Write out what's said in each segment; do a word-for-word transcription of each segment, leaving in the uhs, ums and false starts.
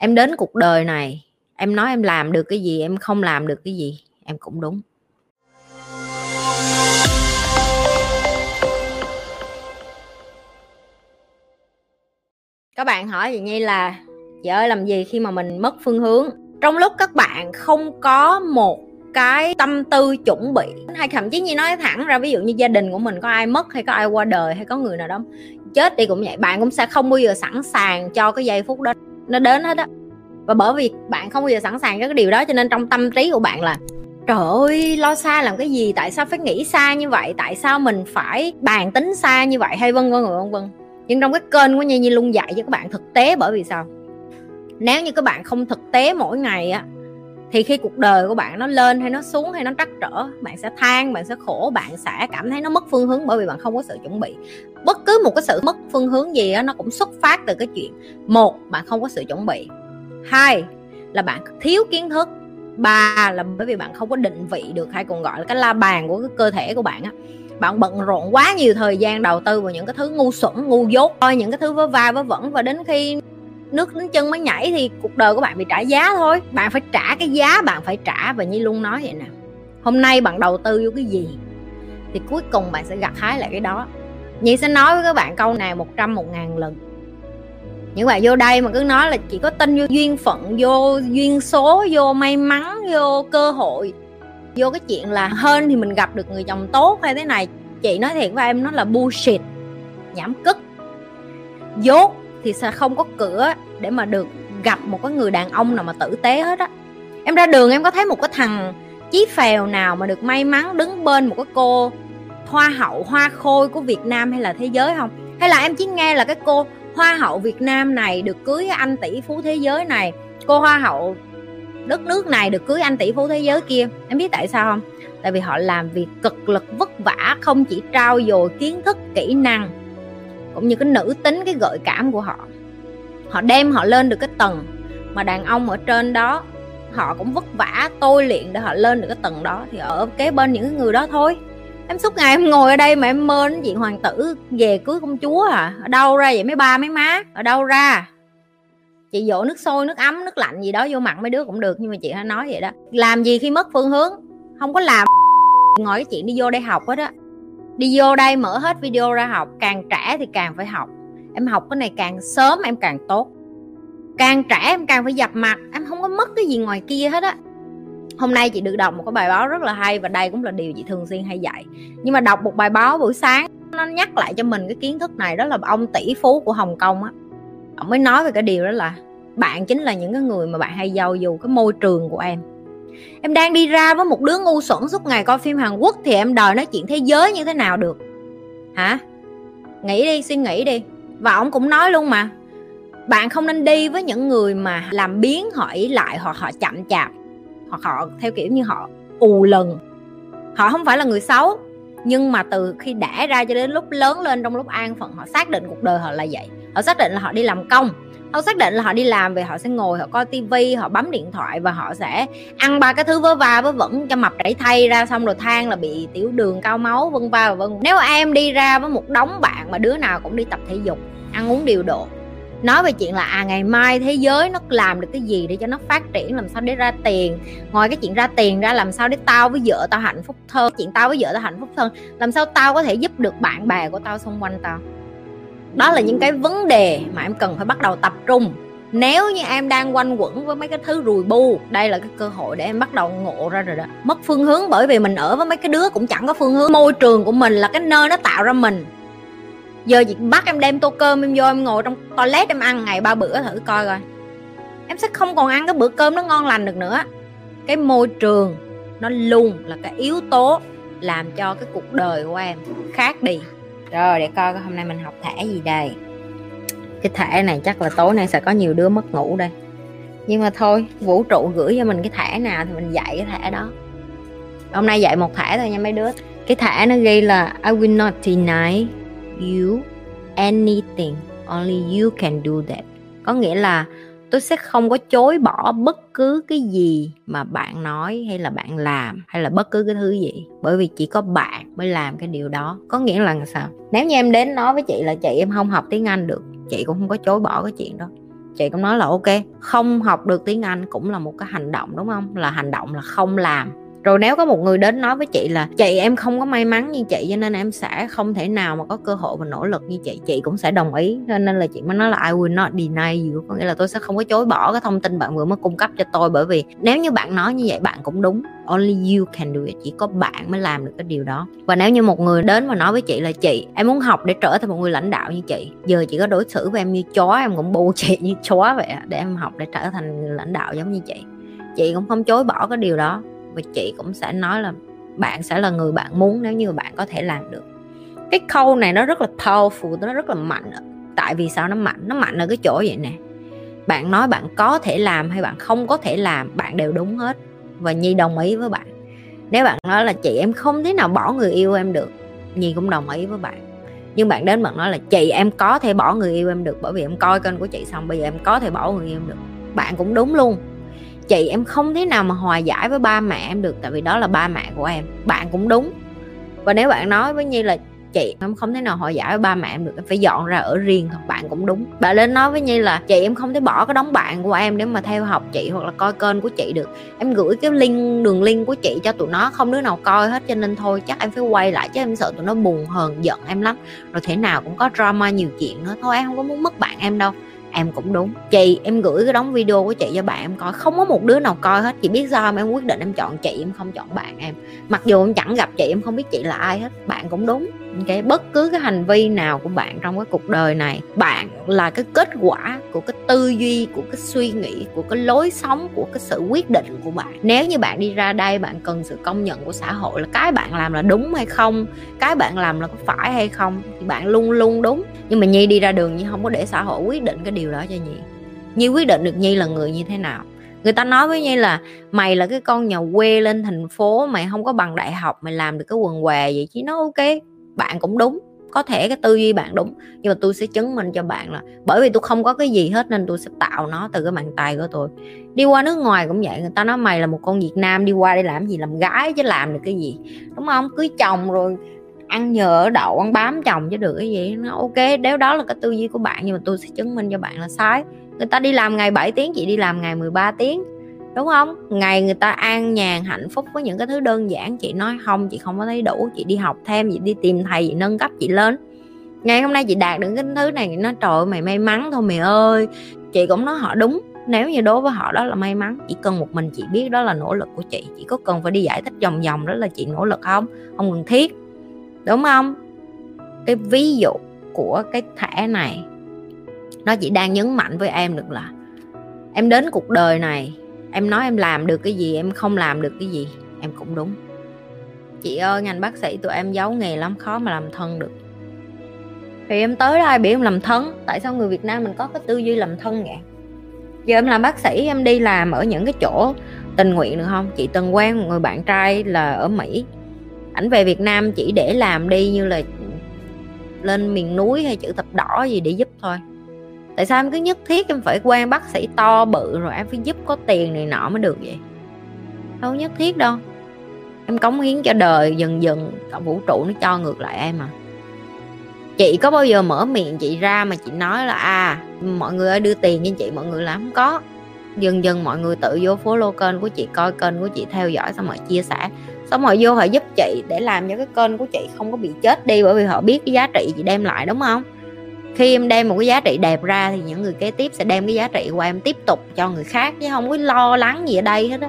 Em đến cuộc đời này, em nói em làm được cái gì, em không làm được cái gì, em cũng đúng. Các bạn hỏi chị Nhi là chị ơi làm gì khi mà mình mất phương hướng? Trong lúc các bạn không có một cái tâm tư chuẩn bị, hay thậm chí như nói thẳng ra, ví dụ như gia đình của mình có ai mất, hay có ai qua đời, hay có người nào đó chết đi cũng vậy, bạn cũng sẽ không bao giờ sẵn sàng cho cái giây phút đó nó đến hết á. Và bởi vì bạn không bao giờ sẵn sàng cho cái điều đó, cho nên trong tâm trí của bạn là trời ơi lo xa làm cái gì, tại sao phải nghĩ xa như vậy, tại sao mình phải bàn tính xa như vậy, hay vân vân vân vân. Nhưng trong cái kênh của Nhi, Nhi luôn dạy cho các bạn thực tế. Bởi vì sao? Nếu như các bạn không thực tế mỗi ngày á, thì khi cuộc đời của bạn nó lên hay nó xuống hay nó trắc trở, bạn sẽ than, bạn sẽ khổ, bạn sẽ cảm thấy nó mất phương hướng, bởi vì bạn không có sự chuẩn bị. Bất cứ một cái sự mất phương hướng gì á, nó cũng xuất phát từ cái chuyện: một, bạn không có sự chuẩn bị; hai là bạn thiếu kiến thức; ba là bởi vì bạn không có định vị được, hay còn gọi là cái la bàn của cái cơ thể của bạn á. Bạn bận rộn quá nhiều thời gian đầu tư vào những cái thứ ngu xuẩn, ngu dốt, coi những cái thứ vớ va vớ vẩn, và đến khi nước đến chân mới nhảy thì cuộc đời của bạn bị trả giá thôi. Bạn phải trả cái giá bạn phải trả. Và Nhi luôn nói vậy nè, hôm nay bạn đầu tư vô cái gì thì cuối cùng bạn sẽ gặt hái lại cái đó. Nhi sẽ nói với các bạn câu này một trăm, một ngàn lần. Những bạn vô đây mà cứ nói là chỉ có tin vô duyên phận, vô duyên số, vô may mắn, vô cơ hội, vô cái chuyện là hên thì mình gặp được người chồng tốt hay thế này, chị nói thiệt với em, nó là bullshit, nhảm cức. Dốt thì sẽ không có cửa để mà được gặp một cái người đàn ông nào mà tử tế hết á. Em ra đường em có thấy một cái thằng chí phèo nào mà được may mắn đứng bên một cái cô hoa hậu, hoa khôi của Việt Nam hay là thế giới không? Hay là em chỉ nghe là cái cô hoa hậu Việt Nam này được cưới anh tỷ phú thế giới này, cô hoa hậu đất nước này được cưới anh tỷ phú thế giới kia. Em biết tại sao không? Tại vì họ làm việc cực lực vất vả, không chỉ trau dồi kiến thức, kỹ năng, cũng như cái nữ tính, cái gợi cảm của họ. Họ đem họ lên được cái tầng mà đàn ông ở trên đó họ cũng vất vả tôi luyện để họ lên được cái tầng đó, thì ở kế bên những người đó thôi. Em suốt ngày em ngồi ở đây mà em mơ đến chuyện hoàng tử về cưới công chúa à? Ở đâu ra vậy mấy ba mấy má? Ở đâu ra? Chị dỗ nước sôi, nước ấm, nước lạnh gì đó vô mặt mấy đứa cũng được, nhưng mà chị hay nói vậy đó. Làm gì khi mất phương hướng? Không có làm ngồi cái chuyện đi vô đây học hết á. Đi vô đây mở hết video ra học. Càng trẻ thì càng phải học. Em học cái này càng sớm em càng tốt. Càng trẻ em càng phải dập mặt. Em không có mất cái gì ngoài kia hết á. Hôm nay chị được đọc một cái bài báo rất là hay, và đây cũng là điều chị thường xuyên hay dạy. Nhưng mà đọc một bài báo buổi sáng, nó nhắc lại cho mình cái kiến thức này. Đó là ông tỷ phú của Hồng Kông á, ông mới nói về cái điều đó là bạn chính là những cái người mà bạn hay giao du cái môi trường của em. Em đang đi ra với một đứa ngu xuẩn suốt ngày coi phim Hàn Quốc thì em đòi nói chuyện thế giới như thế nào được hả? Nghĩ đi, suy nghĩ đi. Và ông cũng nói luôn mà, bạn không nên đi với những người mà làm biếng, họ ý lại, họ họ chậm chạp, hoặc họ theo kiểu như họ ù lần. Họ không phải là người xấu, nhưng mà từ khi đẻ ra cho đến lúc lớn lên, trong lúc an phận, họ xác định cuộc đời họ là vậy. Họ xác định là họ đi làm công, họ xác định là họ đi làm về họ sẽ ngồi họ coi tivi, họ bấm điện thoại, và họ sẽ ăn ba cái thứ vớ va vớ vẩn cho mập đẩy thay ra, xong rồi than là bị tiểu đường, cao máu, vân va và vân. Nếu em đi ra với một đống bạn mà đứa nào cũng đi tập thể dục, ăn uống điều độ, nói về chuyện là à ngày mai thế giới nó làm được cái gì để cho nó phát triển, làm sao để ra tiền, ngoài cái chuyện ra tiền ra làm sao để tao với vợ tao hạnh phúc hơn, chuyện tao với vợ tao hạnh phúc hơn, làm sao tao có thể giúp được bạn bè của tao xung quanh tao. Đó là những cái vấn đề mà em cần phải bắt đầu tập trung. Nếu như em đang quanh quẩn với mấy cái thứ rùi bu, đây là cái cơ hội để em bắt đầu ngộ ra rồi đó. Mất phương hướng bởi vì mình ở với mấy cái đứa cũng chẳng có phương hướng. Môi trường của mình là cái nơi nó tạo ra mình. Giờ chị bắt em đem tô cơm em vô, em ngồi trong toilet em ăn ngày ba bữa thử coi coi, em sẽ không còn ăn cái bữa cơm nó ngon lành được nữa. Cái môi trường nó luôn là cái yếu tố làm cho cái cuộc đời của em khác đi. Rồi để coi hôm nay mình học thẻ gì đây. Cái thẻ này chắc là tối nay sẽ có nhiều đứa mất ngủ đây. Nhưng mà thôi, vũ trụ gửi cho mình cái thẻ nào thì mình dạy cái thẻ đó. Hôm nay dạy một thẻ thôi nha mấy đứa. Cái thẻ nó ghi là I will not deny you anything, only you can do that. Có nghĩa là tôi sẽ không có chối bỏ bất cứ cái gì mà bạn nói hay là bạn làm hay là bất cứ cái thứ gì, bởi vì chỉ có bạn mới làm cái điều đó. Có nghĩa là sao? Nếu như em đến nói với chị là chị em không học tiếng Anh được, chị cũng không có chối bỏ cái chuyện đó. chị cũng nói là ok, không học được tiếng Anh cũng là một cái hành động, đúng không? Là hành động là không làm. Rồi nếu có một người đến nói với chị là chị em không có may mắn như chị, cho nên em sẽ không thể nào mà có cơ hội và nỗ lực như chị, chị cũng sẽ đồng ý. Cho nên là chị mới nói là I will not deny you, có nghĩa là tôi sẽ không có chối bỏ cái thông tin bạn vừa mới cung cấp cho tôi, bởi vì nếu như bạn nói như vậy bạn cũng đúng. Only you can do it, chỉ có bạn mới làm được cái điều đó. Và nếu như một người đến mà nói với chị là chị, em muốn học để trở thành một người lãnh đạo như chị, giờ chị có đối xử với em như chó, em cũng bu chị như chó vậy để em học để trở thành người lãnh đạo giống như chị, chị cũng không chối bỏ cái điều đó. Và chị cũng sẽ nói là bạn sẽ là người bạn muốn nếu như bạn có thể làm được. Cái câu này nó rất là powerful, nó rất là mạnh. Tại vì sao nó mạnh? Nó mạnh ở cái chỗ vậy nè, bạn nói bạn có thể làm hay bạn không có thể làm, bạn đều đúng hết. Và Nhi đồng ý với bạn. Nếu bạn nói là chị em không thể nào bỏ người yêu em được, Nhi cũng đồng ý với bạn. Nhưng bạn đến bạn nói là chị em có thể bỏ người yêu em được, bởi vì em coi kênh của chị xong, bây giờ em có thể bỏ người yêu em được, bạn cũng đúng luôn. Chị em không thể nào mà hòa giải với ba mẹ em được, tại vì đó là ba mẹ của em, bạn cũng đúng. Và nếu bạn nói với Nhi là chị em không thể nào hòa giải với ba mẹ em được, em phải dọn ra ở riêng, bạn cũng đúng. Bạn lên nói với Nhi là chị em không thể bỏ cái đống bạn của em để mà theo học chị hoặc là coi kênh của chị được, em gửi cái link, đường link của chị cho tụi nó, không đứa nào coi hết, cho nên thôi chắc em phải quay lại, chứ em sợ tụi nó buồn hờn giận em lắm, rồi thế nào cũng có drama nhiều chuyện nữa, thôi em không có muốn mất bạn em đâu, em cũng đúng. Chị em gửi cái đống video của chị cho bạn em coi, không có một đứa nào coi hết, chị biết sao không? Em quyết định em chọn chị, em không chọn bạn em, mặc dù em chẳng gặp chị, em không biết chị là ai hết, bạn cũng đúng. Okay. Bất cứ cái hành vi nào của bạn trong cái cuộc đời này, bạn là cái kết quả của cái tư duy, của cái suy nghĩ, của cái lối sống, của cái sự quyết định của bạn. Nếu như bạn đi ra đây bạn cần sự công nhận của xã hội là cái bạn làm là đúng hay không, cái bạn làm là có phải hay không, thì bạn luôn luôn đúng. Nhưng mà Nhi đi ra đường Nhi không có để xã hội quyết định cái điều đó cho Nhi. Nhi quyết định được Nhi là người như thế nào. Người ta nói với Nhi là mày là cái con nhà quê lên thành phố, mày không có bằng đại học, mày làm được cái quần què vậy chứ nó ok, bạn cũng đúng, có thể cái tư duy bạn đúng, nhưng mà tôi sẽ chứng minh cho bạn là bởi vì tôi không có cái gì hết nên tôi sẽ tạo nó từ cái bàn tay của tôi. Đi qua nước ngoài cũng vậy, người ta nói mày là một con Việt Nam đi qua đây làm gì, làm gái chứ làm được cái gì, đúng không? Cưới chồng rồi ăn nhờ ở đậu, ăn bám chồng chứ được cái gì. Nó ok, nếu đó là cái tư duy của bạn, nhưng mà tôi sẽ chứng minh cho bạn là sai. Người ta đi làm ngày bảy tiếng, chị đi làm ngày mười ba tiếng, đúng không? Ngày người ta an nhàn hạnh phúc với những cái thứ đơn giản, chị nói không, chị không có thấy đủ, chị đi học thêm, chị đi tìm thầy, chị nâng cấp chị lên. Ngày hôm nay chị đạt được cái thứ này, nó trời ơi, mày may mắn thôi mày ơi. Chị cũng nói họ đúng, nếu như đối với họ đó là may mắn, chỉ cần một mình chị biết đó là nỗ lực của chị, chị có cần phải đi giải thích vòng vòng đó là chị nỗ lực không? Không cần thiết, đúng không? Cái ví dụ của cái thẻ này nó chỉ đang nhấn mạnh với em được là em đến cuộc đời này, em nói em làm được cái gì, em không làm được cái gì, em cũng đúng. Chị ơi, ngành bác sĩ tụi em giấu nghề lắm, khó mà làm thân được. Thì em tới đó ai biểu em làm thân? Tại sao người Việt Nam mình có cái tư duy làm thân vậy? Giờ em làm bác sĩ, em đi làm ở những cái chỗ tình nguyện được không? Chị từng quen một người bạn trai là ở Mỹ, ảnh về Việt Nam chỉ để làm đi như là lên miền núi hay chữ thập đỏ gì để giúp thôi. Tại sao em cứ nhất thiết em phải quen bác sĩ to bự rồi em phải giúp có tiền này nọ mới được vậy? Đâu nhất thiết đâu. Em cống hiến cho đời, dần dần cả vũ trụ nó cho ngược lại em à. Chị có bao giờ mở miệng chị ra mà chị nói là à mọi người ơi đưa tiền cho chị, mọi người là không có. Dần dần mọi người tự vô follow kênh của chị, coi kênh của chị, theo dõi, xong rồi chia sẻ, xong rồi vô họ giúp chị để làm cho cái kênh của chị không có bị chết đi, bởi vì họ biết cái giá trị chị đem lại, đúng không? Khi em đem một cái giá trị đẹp ra thì những người kế tiếp sẽ đem cái giá trị của em tiếp tục cho người khác, chứ không có lo lắng gì ở đây hết á.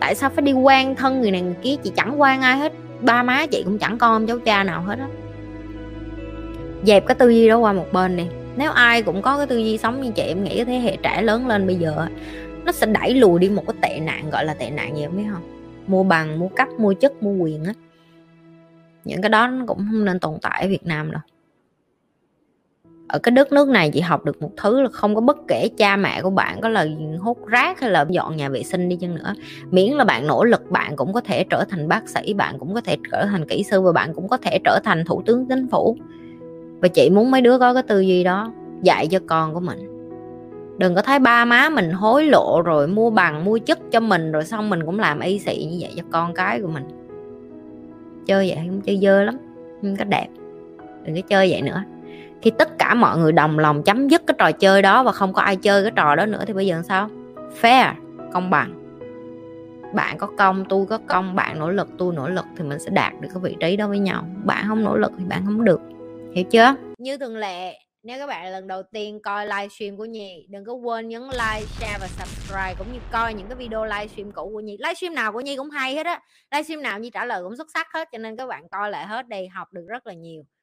Tại sao phải đi quan thân người này người kia? Chị chẳng quan ai hết, ba má chị cũng chẳng con cháu cha nào hết á. Dẹp cái tư duy đó qua một bên đi. Nếu ai cũng có cái tư duy sống như chị, em nghĩ cái thế hệ trẻ lớn lên bây giờ nó sẽ đẩy lùi đi một cái tệ nạn, gọi là tệ nạn gì em biết không? Mua bằng, mua cấp, mua chức, mua quyền á. Những cái đó nó cũng không nên tồn tại ở Việt Nam đâu. Ở cái đất nước này chị học được một thứ là không có bất kể cha mẹ của bạn có là hút rác hay là dọn nhà vệ sinh đi chăng nữa, miễn là bạn nỗ lực bạn cũng có thể trở thành bác sĩ, bạn cũng có thể trở thành kỹ sư, và bạn cũng có thể trở thành thủ tướng chính phủ. Và chị muốn mấy đứa có cái tư duy đó, dạy cho con của mình. Đừng có thấy ba má mình hối lộ rồi mua bằng mua chức cho mình rồi xong mình cũng làm y xị như vậy cho con cái của mình. Chơi vậy không, chơi dơ lắm, không có đẹp. Đừng có chơi vậy nữa. khi tất cả mọi người đồng lòng chấm dứt cái trò chơi đó và không có ai chơi cái trò đó nữa thì bây giờ sao? Fair, công bằng. Bạn có công, tôi có công, bạn nỗ lực, tôi nỗ lực thì mình sẽ đạt được cái vị trí đó với nhau. Bạn không nỗ lực thì bạn không được. Hiểu chưa? Như thường lệ, nếu các bạn là lần đầu tiên coi livestream của Nhi, đừng có quên nhấn like, share và subscribe, cũng như coi những cái video livestream cũ của Nhi. Livestream nào của Nhi cũng hay hết á, livestream nào Nhi trả lời cũng xuất sắc hết, cho nên các bạn coi lại hết đi, học được rất là nhiều.